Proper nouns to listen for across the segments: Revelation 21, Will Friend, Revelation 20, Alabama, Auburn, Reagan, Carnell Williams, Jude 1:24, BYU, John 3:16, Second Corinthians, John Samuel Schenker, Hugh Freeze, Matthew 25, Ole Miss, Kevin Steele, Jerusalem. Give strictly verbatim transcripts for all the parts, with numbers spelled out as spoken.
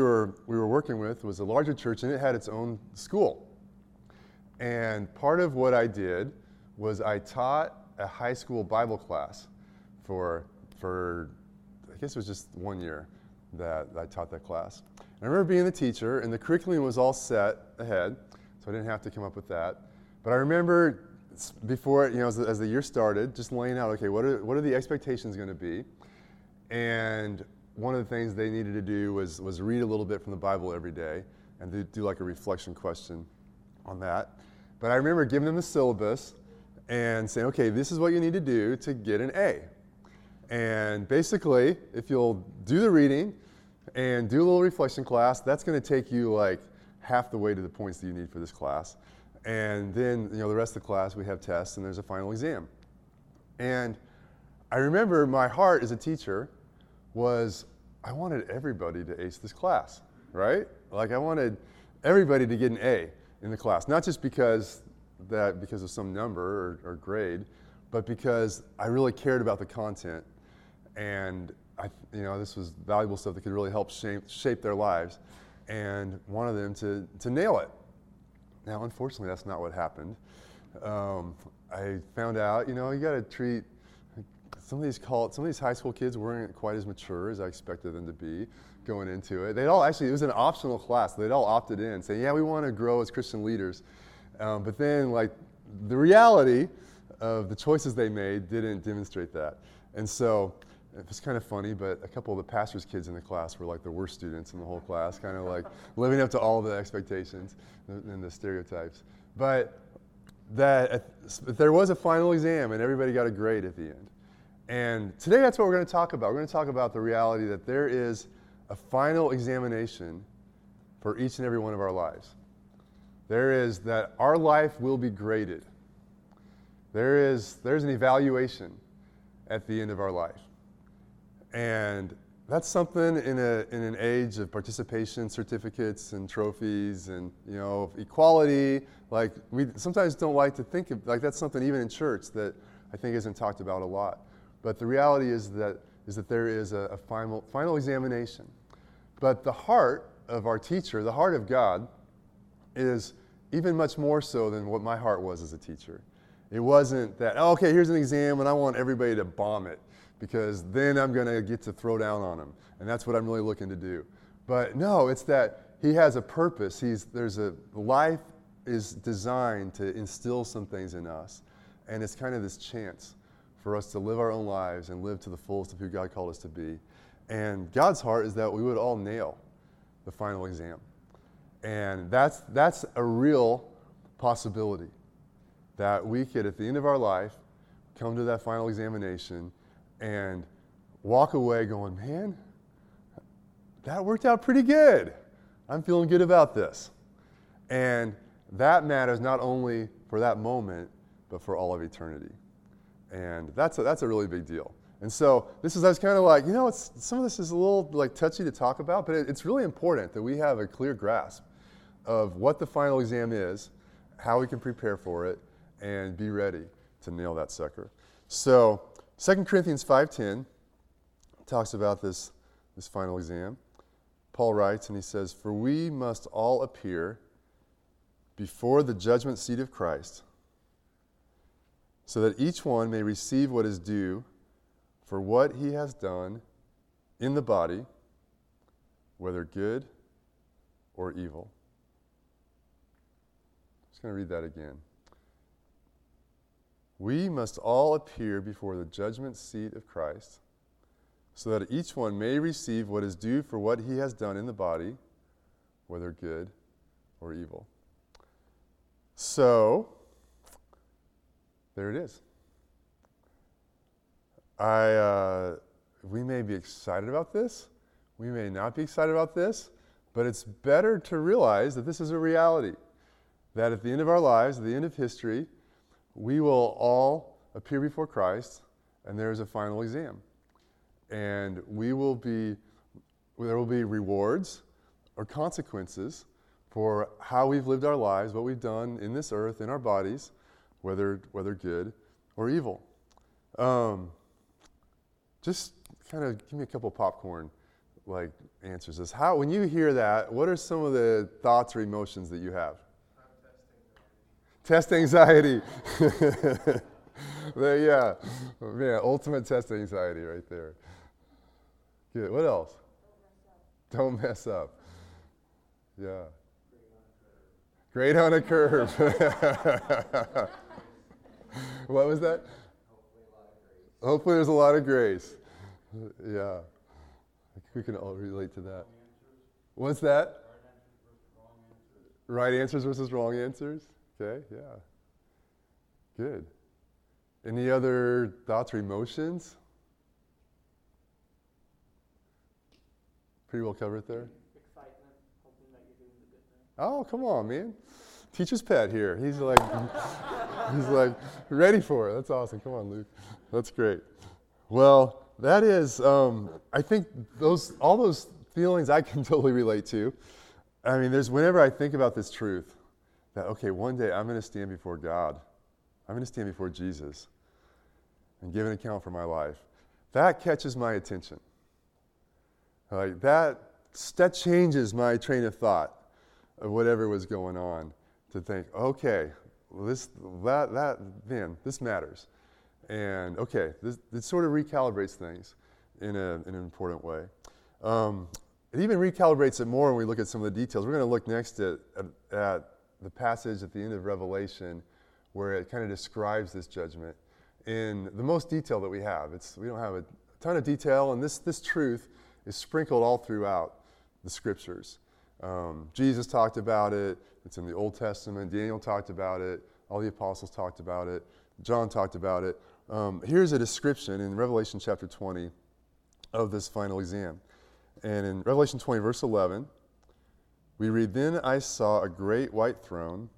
we were, we were working with was a larger church, and it had its own school. And part of what I did was I taught a high school Bible class for, for I guess it was just one year that I taught that class. And I remember being the teacher, and the curriculum was all set ahead, so I didn't have to come up with that. But I remember before, you know, as the, as the year started, just laying out, okay, what are what are the expectations going to be? And one of the things they needed to do was was read a little bit from the Bible every day and do like a reflection question on that. But I remember giving them the syllabus and saying, okay, this is what you need to do to get an A. And basically, if you'll do the reading and do a little reflection class, that's going to take you like half the way to the points that you need for this class. And then, you know, the rest of the class, we have tests, and there's a final exam. And I remember my heart as a teacher was, I wanted everybody to ace this class, right? Like, I wanted everybody to get an A in the class, not just because that because of some number or, or grade, but because I really cared about the content. And, I, you know, this was valuable stuff that could really help shape, shape their lives, and wanted them to, to nail it. Now, unfortunately, that's not what happened. Um, I found out, you know, you got to treat some of these call some of these high school kids weren't quite as mature as I expected them to be going into it. They'd all actually it was an optional class. They'd all opted in, saying, "Yeah, we want to grow as Christian leaders," um, but then like the reality of the choices they made didn't demonstrate that. And so it was kind of funny, but a couple of the pastor's kids in the class were like the worst students in the whole class, kind of like living up to all the expectations and the stereotypes. But that but there was a final exam, and everybody got a grade at the end. And today that's what we're going to talk about. We're going to talk about the reality that there is a final examination for each and every one of our lives. There is that our life will be graded. There is there's an evaluation at the end of our life. And that's something in a in an age of participation certificates and trophies and, you know, equality. Like, we sometimes don't like to think of, like, that's something even in church that I think isn't talked about a lot. But the reality is that is that there is a, a final final examination. But the heart of our teacher, the heart of God, is even much more so than what my heart was as a teacher. It wasn't that, oh, okay, here's an exam and I want everybody to bomb it, because then I'm going to get to throw down on him, and that's what I'm really looking to do. But no, it's that he has a purpose. He's there's a life is designed to instill some things in us, and it's kind of this chance for us to live our own lives and live to the fullest of who God called us to be. And God's heart is that we would all nail the final exam, and that's that's a real possibility that we could, at the end of our life, come to that final examination and walk away going, man, that worked out pretty good. I'm feeling good about this. And that matters not only for that moment, but for all of eternity. And that's a, that's a really big deal. And so this is, I was kind of like, you know, it's, some of this is a little like touchy to talk about, but it, it's really important that we have a clear grasp of what the final exam is, how we can prepare for it, and be ready to nail that sucker. So Second Corinthians five ten talks about this, this final exam. Paul writes, and he says, "For we must all appear before the judgment seat of Christ, so that each one may receive what is due for what he has done in the body, whether good or evil." I'm just going to read that again. "We must all appear before the judgment seat of Christ, so that each one may receive what is due for what he has done in the body, whether good or evil." So, there it is. I, uh, we may be excited about this. We may not be excited about this. But it's better to realize that this is a reality. That at the end of our lives, at the end of history, we will all appear before Christ, and there is a final exam. And we will be, there will be rewards or consequences for how we've lived our lives, what we've done in this earth, in our bodies, whether whether good or evil. Um, just kind of give me a couple popcorn, like answers this. How, when you hear that, what are some of the thoughts or emotions that you have? Test anxiety. Yeah, oh, man, ultimate test anxiety right there. Good. What else? Don't mess up. Yeah. Grade on a curve. What was that? Hopefully there's a lot of grace. Yeah. We can all relate to that. What's that? Right answers versus wrong answers. Okay, yeah. Good. Any other thoughts or emotions? Pretty well covered there. Excitement, hoping that you're doing the good thing. Oh, come on, man. Teacher's pet here. He's like, he's like ready for it. That's awesome. Come on, Luke. That's great. Well, that is, um, I think those all those feelings I can totally relate to. I mean, there's whenever I think about this truth, that, okay, one day I'm going to stand before God. I'm going to stand before Jesus and give an account for my life. That catches my attention. Like that, that changes my train of thought of whatever was going on to think, okay, this, that, that, man, this matters. And okay, this, this sort of recalibrates things in, a, in an important way. Um, it even recalibrates it more when we look at some of the details. We're going to look next at, at, at the passage at the end of Revelation where it kind of describes this judgment in the most detail that we have. It's, we don't have a ton of detail, and this, this truth is sprinkled all throughout the scriptures. Um, Jesus talked about it. It's in the Old Testament. Daniel talked about it. All the apostles talked about it. John talked about it. Um, here's a description in Revelation chapter twenty of this final exam. And in Revelation twenty, verse eleven, we read, "Then I saw a great white throne,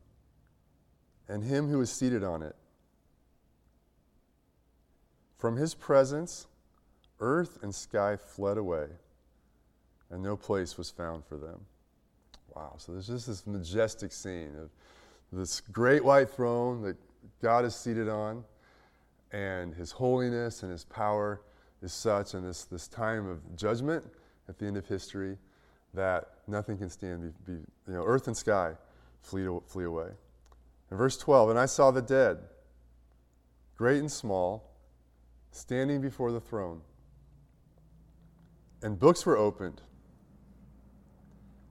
and him who is seated on it. From his presence, earth and sky fled away, and no place was found for them." Wow, so there's just this majestic scene of this great white throne that God is seated on, and his holiness and his power is such in this, this time of judgment at the end of history that nothing can stand, be, be, you know, earth and sky flee, flee away. In verse twelve, "And I saw the dead, great and small, standing before the throne. And books were opened.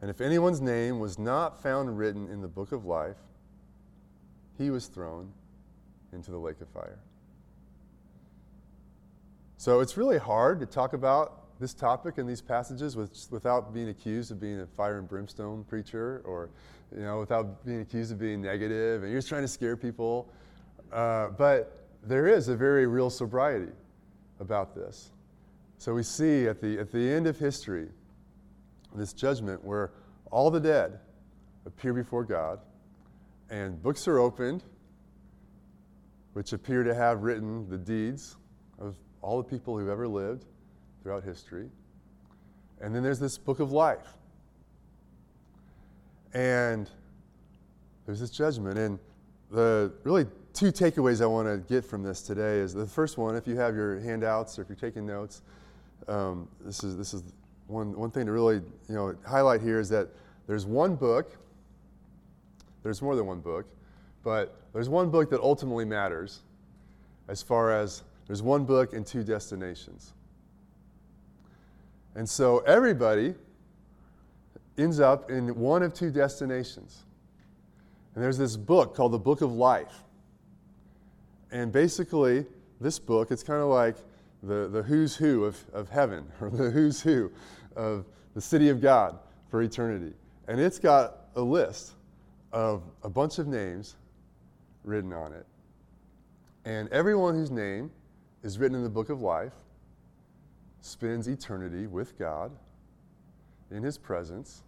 And if anyone's name was not found written in the book of life, he was thrown into the lake of fire." So it's really hard to talk about this topic and these passages with, without being accused of being a fire and brimstone preacher, or, you know, without being accused of being negative and you're just trying to scare people. Uh, but there is a very real sobriety about this. So we see at the at the end of history, this judgment where all the dead appear before God, and books are opened, which appear to have written the deeds of all the people who've ever lived throughout history. And then there's this book of life. And there's this judgment. And the really two takeaways I want to get from this today is the first one, if you have your handouts or if you're taking notes, um, this is this is one one thing to really, you know, highlight here is that there's one book, there's more than one book, but there's one book that ultimately matters, as far as there's one book and two destinations. And so everybody ends up in one of two destinations. And there's this book called the Book of Life. And basically, this book, it's kind of like the, the who's who of, of heaven, or the who's who of the city of God for eternity. And it's got a list of a bunch of names written on it. And everyone whose name is written in the Book of Life spends eternity with God in his presence,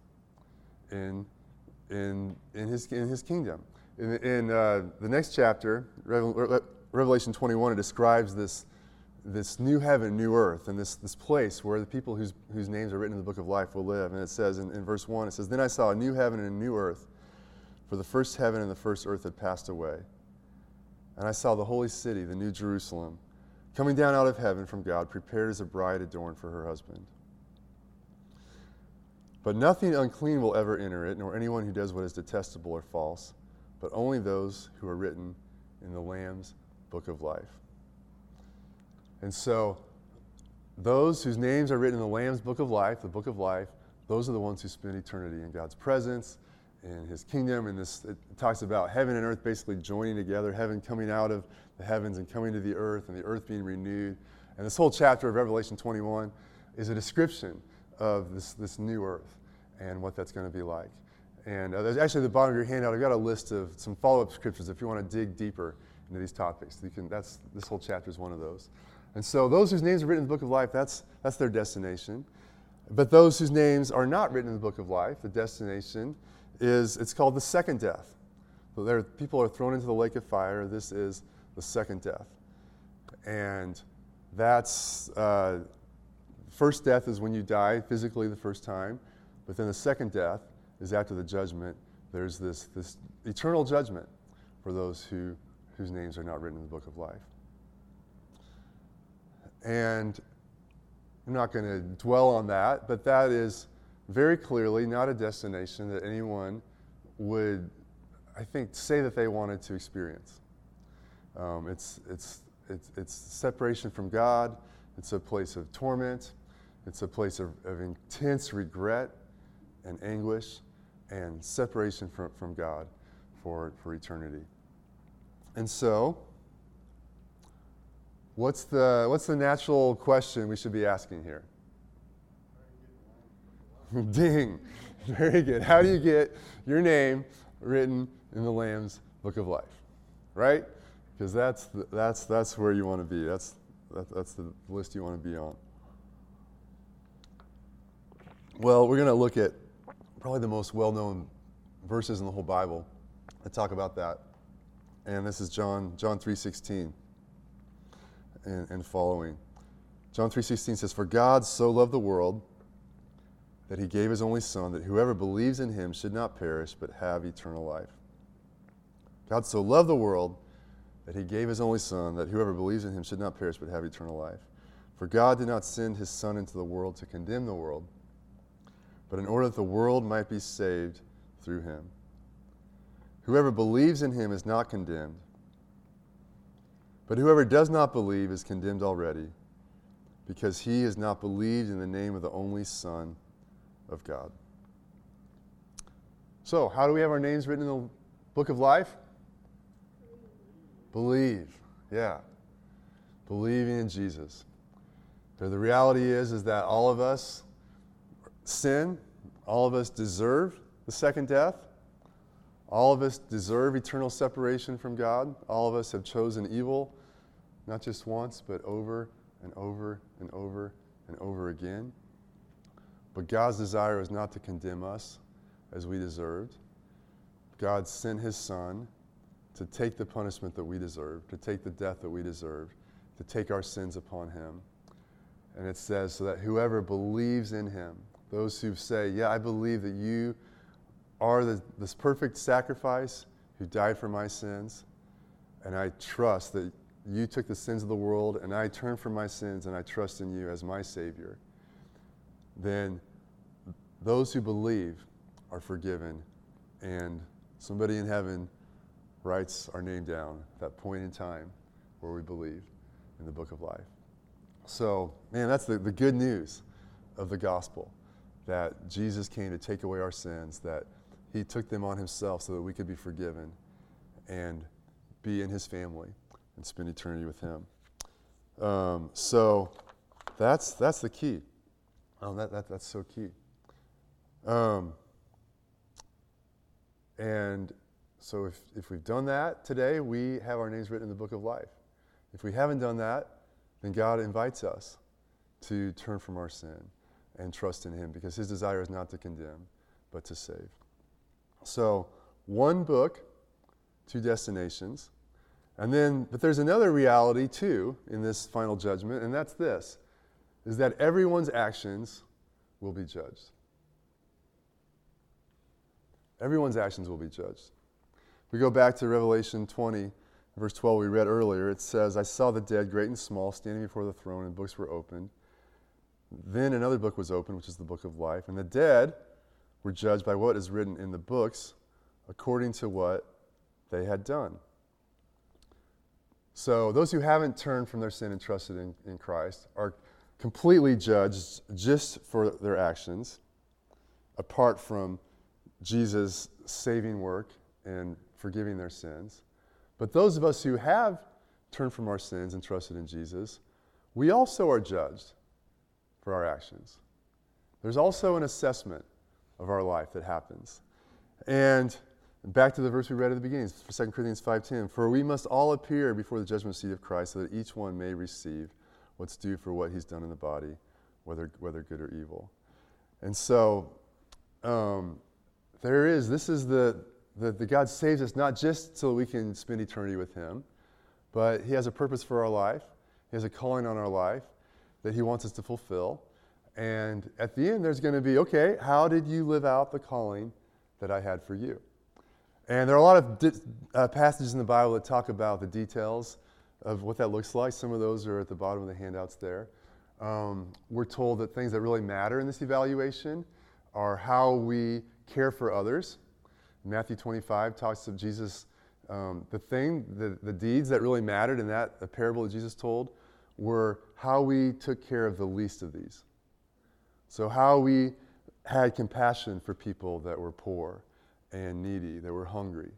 in in in his in his kingdom. In, in uh, the next chapter, Revelation twenty-one, it describes this this new heaven, new earth, and this this place where the people whose whose names are written in the book of life will live. And it says in, in verse one, it says, "Then I saw a new heaven and a new earth, for the first heaven and the first earth had passed away. And I saw the holy city, the new Jerusalem, coming down out of heaven from God, prepared as a bride adorned for her husband. But nothing unclean will ever enter it, nor anyone who does what is detestable or false, but only those who are written in the Lamb's book of life." And so, those whose names are written in the Lamb's book of life, the book of life, those are the ones who spend eternity in God's presence, in his kingdom. And this, it talks about heaven and earth basically joining together, heaven coming out of the heavens and coming to the earth, and the earth being renewed. And this whole chapter of Revelation twenty-one is a description of this, this new earth and what that's going to be like. And uh, there's actually at the bottom of your handout, I've got a list of some follow-up scriptures if you want to dig deeper into these topics. You can. That's this whole chapter is one of those. And so those whose names are written in the book of life, that's that's their destination. But those whose names are not written in the book of life, the destination is, it's called the second death. So there, people are thrown into the lake of fire. This is the second death. And that's, uh, first death is when you die physically the first time, but then the second death is after the judgment. There's this this eternal judgment for those who whose names are not written in the book of life. And I'm not going to dwell on that, but that is very clearly not a destination that anyone would, I think, say that they wanted to experience. Um, it's, it's it's it's separation from God. It's a place of torment. It's a place of, of intense regret and anguish and separation from, from God for, for eternity. And so, what's the what's the natural question we should be asking here? Ding. Very good. How do you get your name written in the Lamb's book of life? Right? Because that's the, that's that's where you want to be. That's that, that's the list you want to be on. Well, we're going to look at probably the most well-known verses in the whole Bible that talk about that. And this is John John three sixteen and, and following. John three sixteen says, "For God so loved the world that he gave his only son, that whoever believes in him should not perish, but have eternal life." God so loved the world that he gave his only son, that whoever believes in him should not perish, but have eternal life. For God did not send his son into the world to condemn the world, but in order that the world might be saved through him. Whoever believes in him is not condemned, but whoever does not believe is condemned already, because he has not believed in the name of the only Son of God. So, how do we have our names written in the book of life? Believe. Yeah. Believing in Jesus. So the reality is, is that all of us sin, all of us deserve the second death, all of us deserve eternal separation from God, all of us have chosen evil, not just once, but over and over and over and over again. But God's desire is not to condemn us as we deserved. God sent his Son to take the punishment that we deserve, to take the death that we deserve, to take our sins upon him. And it says, so that whoever believes in him, those who say, yeah, I believe that you are the, this perfect sacrifice who died for my sins, and I trust that you took the sins of the world, and I turn from my sins, and I trust in you as my Savior, then those who believe are forgiven, and somebody in heaven writes our name down at that point in time where we believe in the book of life. So, man, that's the, the good news of the gospel, that Jesus came to take away our sins, that he took them on himself so that we could be forgiven and be in his family and spend eternity with him. Um, so that's that's the key. Oh, that, that that's so key. Um, and so if, if we've done that today, we have our names written in the book of life. If we haven't done that, then God invites us to turn from our sin and trust in him, because his desire is not to condemn, but to save. So one book, two destinations. And then, but there's another reality too in this final judgment, and that's this, is that everyone's actions will be judged. Everyone's actions will be judged. We go back to Revelation twenty, verse twelve we read earlier. It says, I saw the dead, great and small, standing before the throne, and books were opened. Then another book was opened, which is the book of life. And the dead were judged by what is written in the books according to what they had done. So those who haven't turned from their sin and trusted in, in Christ are completely judged just for their actions, apart from Jesus' saving work and forgiving their sins. But those of us who have turned from our sins and trusted in Jesus, we also are judged for our actions. There's also an assessment of our life that happens. And back to the verse we read at the beginning, Second Corinthians five ten, for we must all appear before the judgment seat of Christ, so that each one may receive what's due for what he's done in the body, whether whether good or evil. And so um, there is, this is the, the, the God saves us not just so we can spend eternity with him, but he has a purpose for our life. He has a calling on our life that he wants us to fulfill. And at the end, there's going to be, okay, how did you live out the calling that I had for you? And there are a lot of di- uh, passages in the Bible that talk about the details of what that looks like. Some of those are at the bottom of the handouts there. Um, we're told that things that really matter in this evaluation are how we care for others. Matthew twenty-five talks of Jesus, um, the thing, the, the deeds that really mattered in that a parable that Jesus told were how we took care of the least of these. So how we had compassion for people that were poor and needy, that were hungry,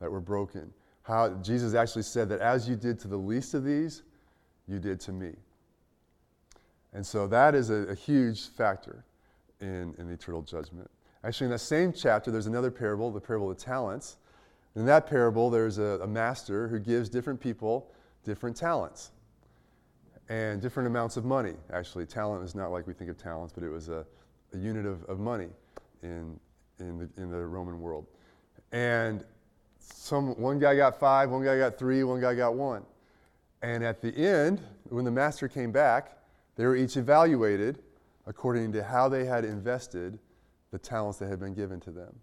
that were broken. How Jesus actually said that as you did to the least of these, you did to me. And so that is a, a huge factor in, in the eternal judgment. Actually, in that same chapter, there's another parable, the parable of the talents. In that parable, there's a, a master who gives different people different talents and different amounts of money. Actually, talent is not like we think of talents, but it was a, a unit of, of money in in the, in the Roman world. And some one guy got five, one guy got three, one guy got one. And at the end, when the master came back, they were each evaluated according to how they had invested the talents that had been given to them.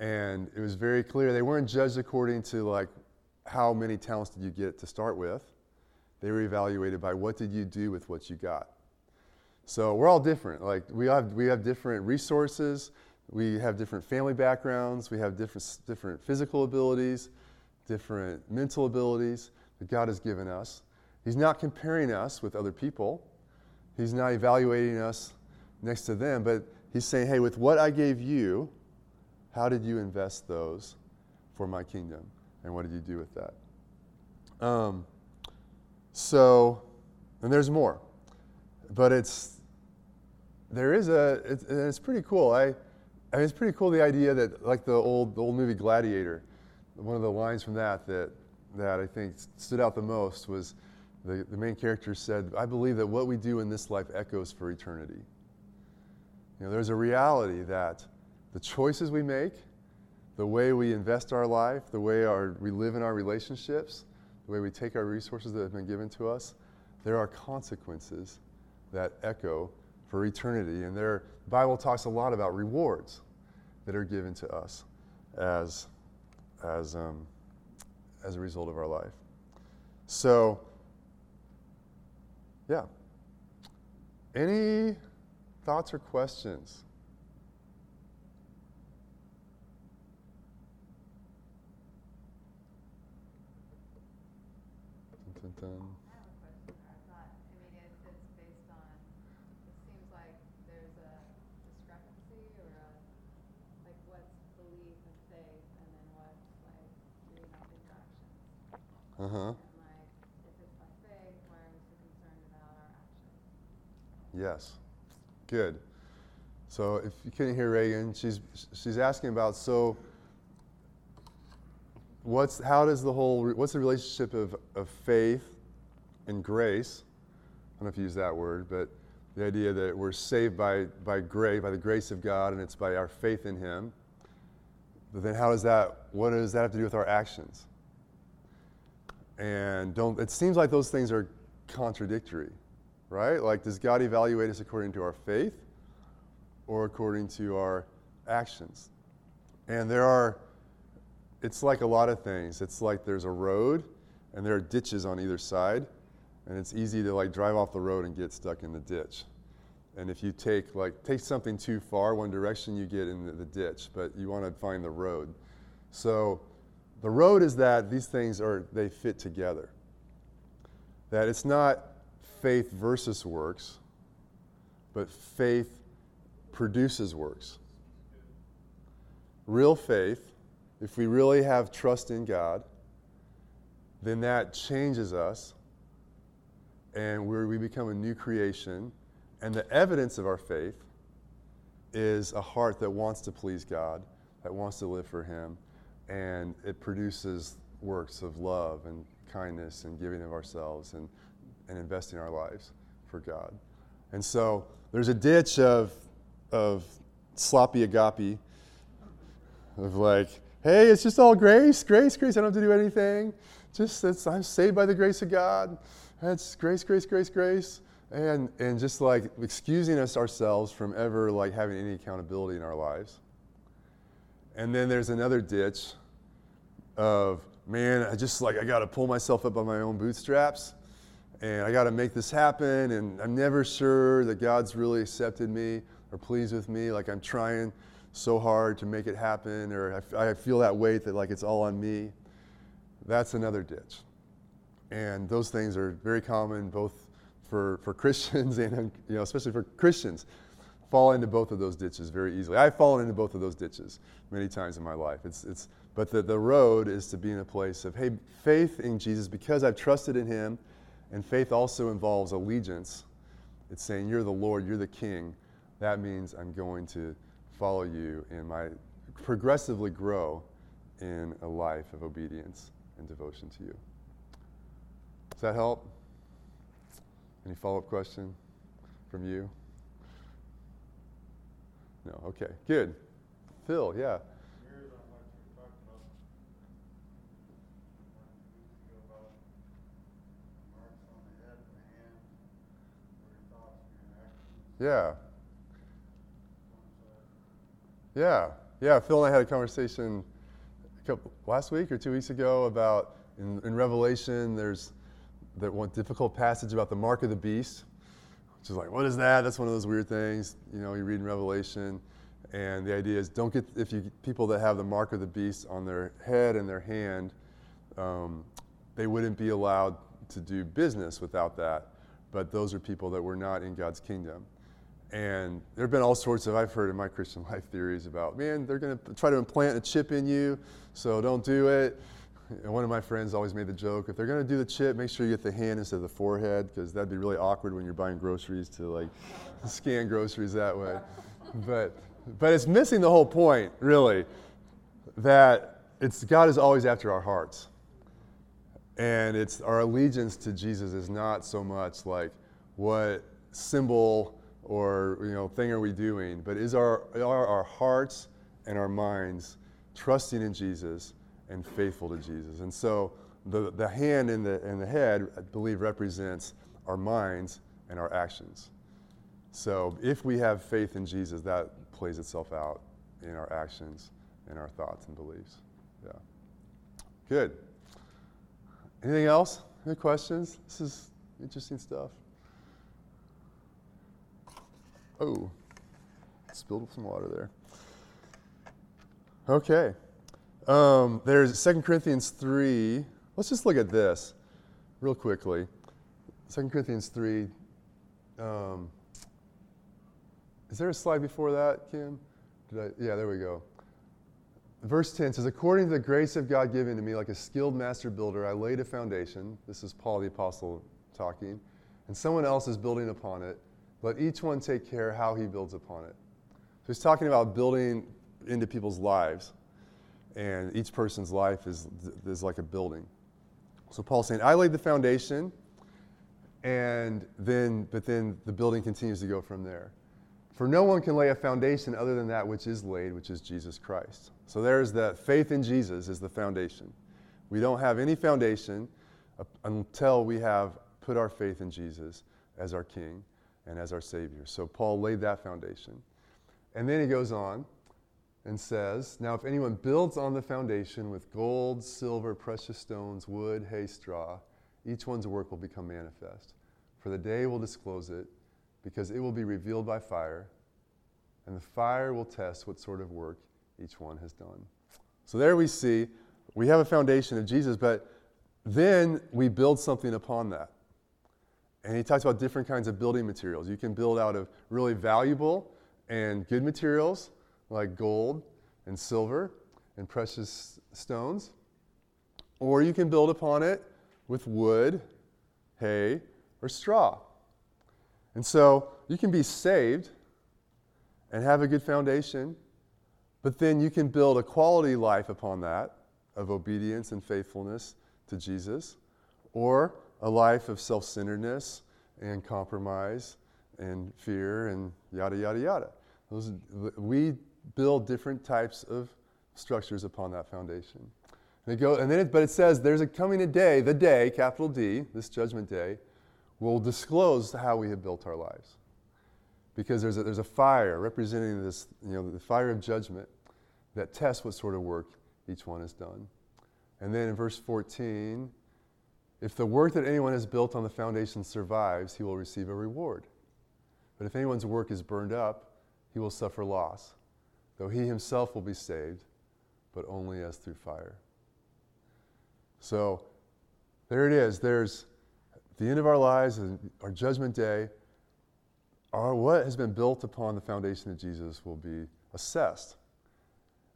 And it was very clear they weren't judged according to like how many talents did you get to start with. They were evaluated by what did you do with what you got. So we're all different. Like we have we have different resources, we have different family backgrounds, we have different different physical abilities, different mental abilities that God has given us. He's not comparing us with other people. He's not evaluating us next to them, but he's saying, hey, with what I gave you, how did you invest those for my kingdom? And what did you do with that? Um, so, and there's more. But it's, there is a, it's, and it's pretty cool. I, I mean, it's pretty cool the idea that, like the old the old movie Gladiator, one of the lines from that that, that I think stood out the most was the, the main character said, I believe that what we do in this life echoes for eternity. You know, there's a reality that the choices we make, the way we invest our life, the way our, we live in our relationships, the way we take our resources that have been given to us, there are consequences that echo for eternity. And there, the Bible talks a lot about rewards that are given to us as, as, um, as a result of our life. So, yeah. Any thoughts or questions? Dun, dun, dun. Uh-huh. Yes. Good. So if you couldn't hear Reagan, she's she's asking about, so what's how does the whole what's the relationship of, of faith and grace? I don't know if you use that word, but the idea that we're saved by, by grace, by the grace of God, and it's by our faith in Him. But then how does that, what does that have to do with our actions? And don't, it seems like those things are contradictory, right? Like, does God evaluate us according to our faith or according to our actions? And there are, it's like a lot of things. It's like there's a road and there are ditches on either side, and it's easy to like drive off the road and get stuck in the ditch. And if you take like take something too far one direction, you get in the, the ditch, but you want to find the road. So the road is that these things are, they fit together. That it's not faith versus works, but faith produces works. Real faith, if we really have trust in God, then that changes us, and we're, we become a new creation. And the evidence of our faith is a heart that wants to please God, that wants to live for Him, and it produces works of love and kindness and giving of ourselves and, and investing our lives for God. And so there's a ditch of of sloppy agape, of like, hey, it's just all grace, grace, grace. I don't have to do anything. Just it's, I'm saved by the grace of God. It's grace, grace, grace, grace. And and just like excusing us ourselves from ever like having any accountability in our lives. And then there's another ditch of, man, I just like I got to pull myself up by my own bootstraps, and I got to make this happen. And I'm never sure that God's really accepted me or pleased with me. Like I'm trying so hard to make it happen, or I, I feel that weight that like it's all on me. That's another ditch, and those things are very common, both for for Christians and, you know, especially for Christians, fall into both of those ditches very easily. I've fallen into both of those ditches many times in my life. It's it's. But the, the road is to be in a place of, hey, faith in Jesus, because I've trusted in Him, and faith also involves allegiance. It's saying, you're the Lord, you're the King. That means I'm going to follow you and my progressively grow in a life of obedience and devotion to you. Does that help? Any follow-up question from you? No, okay, good. Phil, yeah. Yeah. Yeah. Yeah. Phil and I had a conversation a couple, last week or two weeks ago about in, in Revelation, there's that one difficult passage about the mark of the beast, which is like, what is that? That's one of those weird things, you know, you read in Revelation. And the idea is, don't get, if you people that have the mark of the beast on their head and their hand, um, they wouldn't be allowed to do business without that. But those are people that were not in God's kingdom. And there have been all sorts of, I've heard in my Christian life theories about, man, they're going to try to implant a chip in you, so don't do it. And one of my friends always made the joke, if they're going to do the chip, make sure you get the hand instead of the forehead, because that'd be really awkward when you're buying groceries to like scan groceries that way. But but it's missing the whole point, really, that it's God is always after our hearts. And it's our allegiance to Jesus is not so much like what symbol or, you know, thing are we doing, but is our are our hearts and our minds trusting in Jesus and faithful to Jesus. And so the the hand and the and the head, I believe, represents our minds and our actions. So if we have faith in Jesus, that plays itself out in our actions and our thoughts and beliefs. Yeah. Good. Anything else? Any questions? This is interesting stuff. Oh, spilled some water there. Okay. Um, there's Second Corinthians three. Let's just look at this real quickly. Second Corinthians three. Um, is there a slide before that, Kim? Did I, yeah, there we go. Verse ten says, according to the grace of God given to me, like a skilled master builder, I laid a foundation. This is Paul the Apostle talking. And someone else is building upon it. Let each one take care how he builds upon it. So he's talking about building into people's lives. And each person's life is, is like a building. So Paul's saying, I laid the foundation, And then, but then the building continues to go from there. For no one can lay a foundation other than that which is laid, which is Jesus Christ. So there's the faith in Jesus is the foundation. We don't have any foundation until we have put our faith in Jesus as our King and as our Savior. So Paul laid that foundation. And then he goes on and says, now if anyone builds on the foundation with gold, silver, precious stones, wood, hay, straw, each one's work will become manifest. For the day will disclose it, because it will be revealed by fire, and the fire will test what sort of work each one has done. So there we see, we have a foundation of Jesus, but then we build something upon that. And he talks about different kinds of building materials. You can build out of really valuable and good materials, like gold and silver and precious stones. Or you can build upon it with wood, hay, or straw. And so you can be saved and have a good foundation, but then you can build a quality life upon that of obedience and faithfulness to Jesus, or a life of self-centeredness and compromise and fear and yada, yada, yada. Those, we build different types of structures upon that foundation. And it go, and then it, but it says there's a coming a day, the day, capital D, this judgment day, will disclose how we have built our lives. Because there's a, there's a fire representing this, you know, the fire of judgment that tests what sort of work each one has done. And then in verse fourteen, if the work that anyone has built on the foundation survives, he will receive a reward. But if anyone's work is burned up, he will suffer loss, though he himself will be saved, but only as through fire. So there it is. There's the end of our lives and our judgment day. Our what has been built upon the foundation of Jesus will be assessed.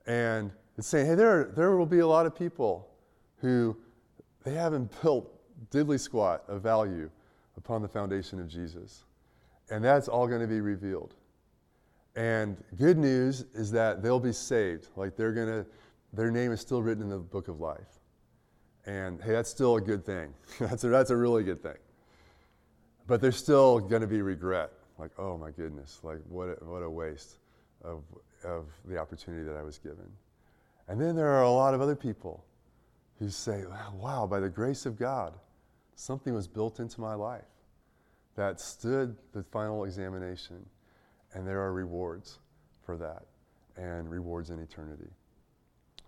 And it's saying, hey, there, there will be a lot of people who they haven't built diddly squat of value upon the foundation of Jesus. And that's all going to be revealed. And good news is that they'll be saved. Like they're going to, their name is still written in the book of life. And hey, that's still a good thing. that's, a, that's a really good thing. But there's still going to be regret. Like, oh my goodness, like what a, what a waste of, of the opportunity that I was given. And then there are a lot of other people who say, wow, by the grace of God, something was built into my life that stood the final examination. And there are rewards for that and rewards in eternity.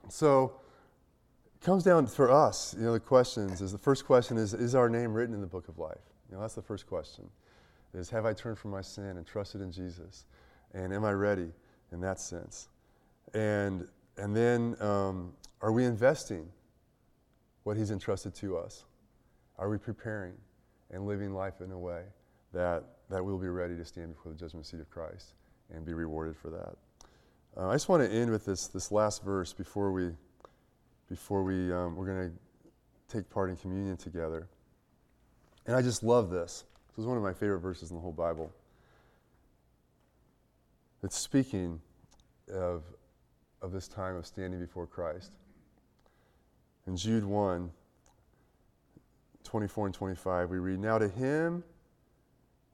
So it comes down for us, you know, the questions is the first question is, is our name written in the book of life? You know, that's the first question is, have I turned from my sin and trusted in Jesus? And am I ready in that sense? And and then um, are we investing what he's entrusted to us? Are we preparing and living life in a way that that we'll be ready to stand before the judgment seat of Christ and be rewarded for that. Uh, I just want to end with this this last verse before we before we um, we're going to take part in communion together. And I just love this. This is one of my favorite verses in the whole Bible. It's speaking of of this time of standing before Christ. In Jude one, twenty-four and twenty-five, we read, "Now to him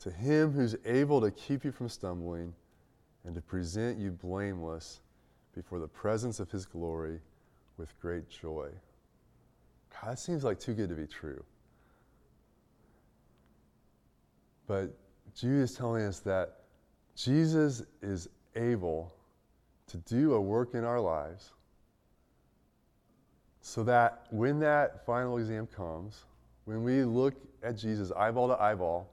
To him who's able to keep you from stumbling and to present you blameless before the presence of his glory with great joy. God, that seems like too good to be true. But Jude is telling us that Jesus is able to do a work in our lives so that when that final exam comes, when we look at Jesus eyeball to eyeball,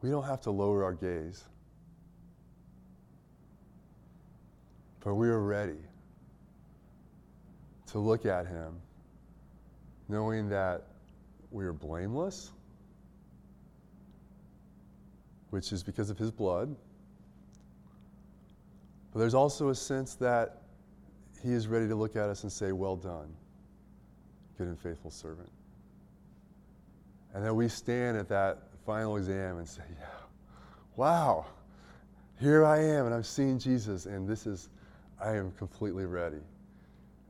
we don't have to lower our gaze. But we are ready to look at him, knowing that we are blameless which is because of his blood. But there's also a sense that he is ready to look at us and say, well done, good and faithful servant. And then we stand at that final exam and say, yeah, wow, here I am, and I've seen Jesus, and this is, I am completely ready.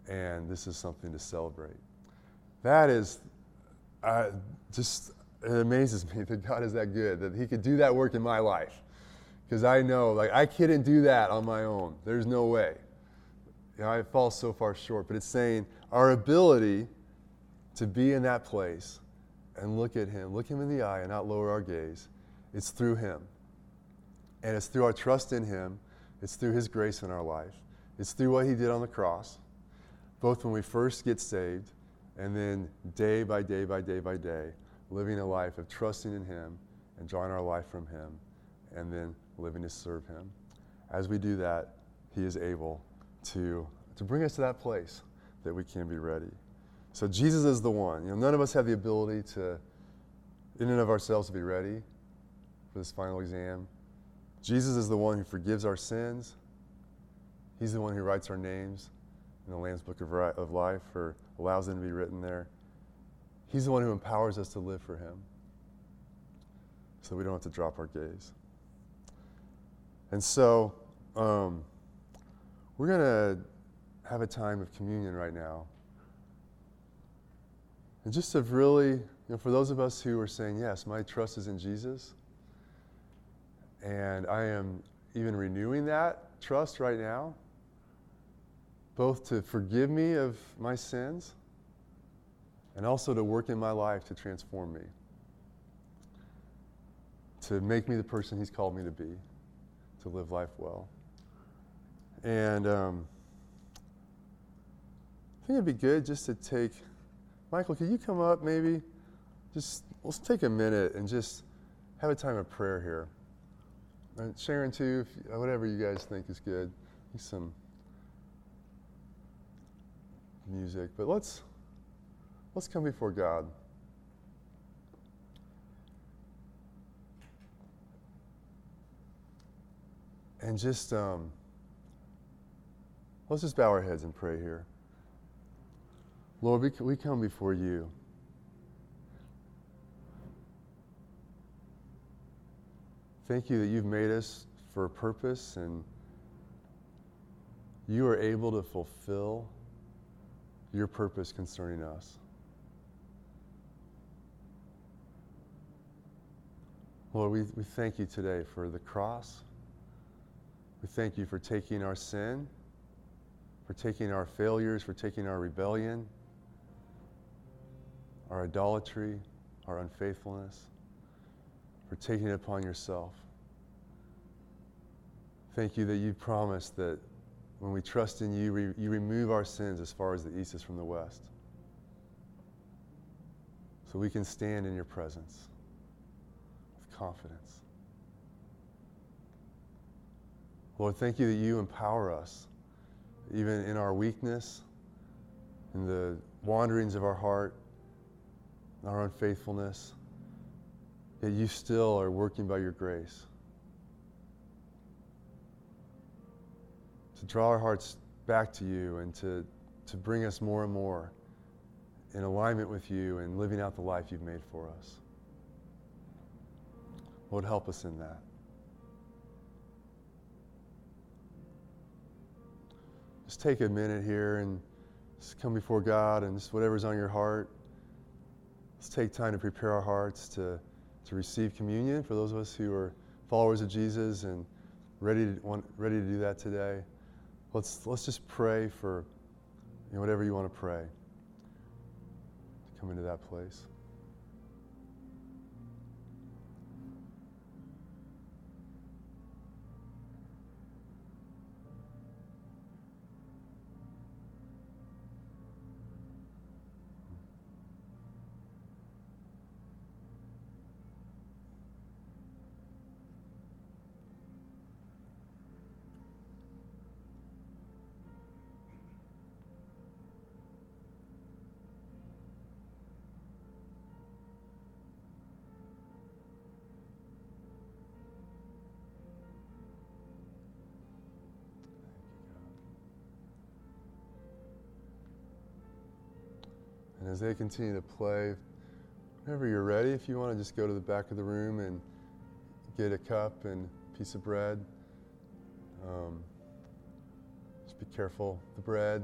And this is something to celebrate. That is uh, just, it amazes me that God is that good, that he could do that work in my life. Because I know, like, I couldn't do that on my own. There's no way. You know, I fall so far short. But it's saying our ability to be in that place and look at him, look him in the eye and not lower our gaze, it's through him. And it's through our trust in him. It's through his grace in our life. It's through what he did on the cross, both when we first get saved and then day by day by day by day, living a life of trusting in him and drawing our life from him and then living to serve him. As we do that, he is able to, to bring us to that place that we can be ready. So Jesus is the one. You know, none of us have the ability to, in and of ourselves, to be ready for this final exam. Jesus is the one who forgives our sins. He's the one who writes our names in the Lamb's Book of, of Life, or allows them to be written there. He's the one who empowers us to live for him so we don't have to drop our gaze. And so um, we're going to have a time of communion right now. And just to really, you know, for those of us who are saying, yes, my trust is in Jesus, and I am even renewing that trust right now, both to forgive me of my sins and also to work in my life to transform me, to make me the person he's called me to be, to live life well. And um, I think it'd be good just to take, Michael, could you come up maybe? Just, let's take a minute and just have a time of prayer here. And Sharon too, if, whatever you guys think is good. Some music, but let's let's come before God. And just um, let's just bow our heads and pray here. Lord, we we come before you. Thank you that you've made us for a purpose, and you are able to fulfill your purpose concerning us. Lord, we, we thank you today for the cross. We thank you for taking our sin, for taking our failures, for taking our rebellion, our idolatry, our unfaithfulness, for taking it upon yourself. Thank you that you promised that when we trust in you, re- you remove our sins as far as the east is from the west. So we can stand in your presence with confidence. Lord, thank you that you empower us, even in our weakness, in the wanderings of our heart, in our unfaithfulness, that you still are working by your grace to draw our hearts back to you and to, to bring us more and more in alignment with you and living out the life you've made for us. Lord, help us in that. Just take a minute here and just come before God, and just whatever's on your heart. Let's take time to prepare our hearts to, to receive communion for those of us who are followers of Jesus and ready to, want, ready to do that today. Let's let's just pray for, you know, whatever you want to pray. Come into that place. And as they continue to play, whenever you're ready, if you want to just go to the back of the room and get a cup and a piece of bread, um, just be careful. The bread,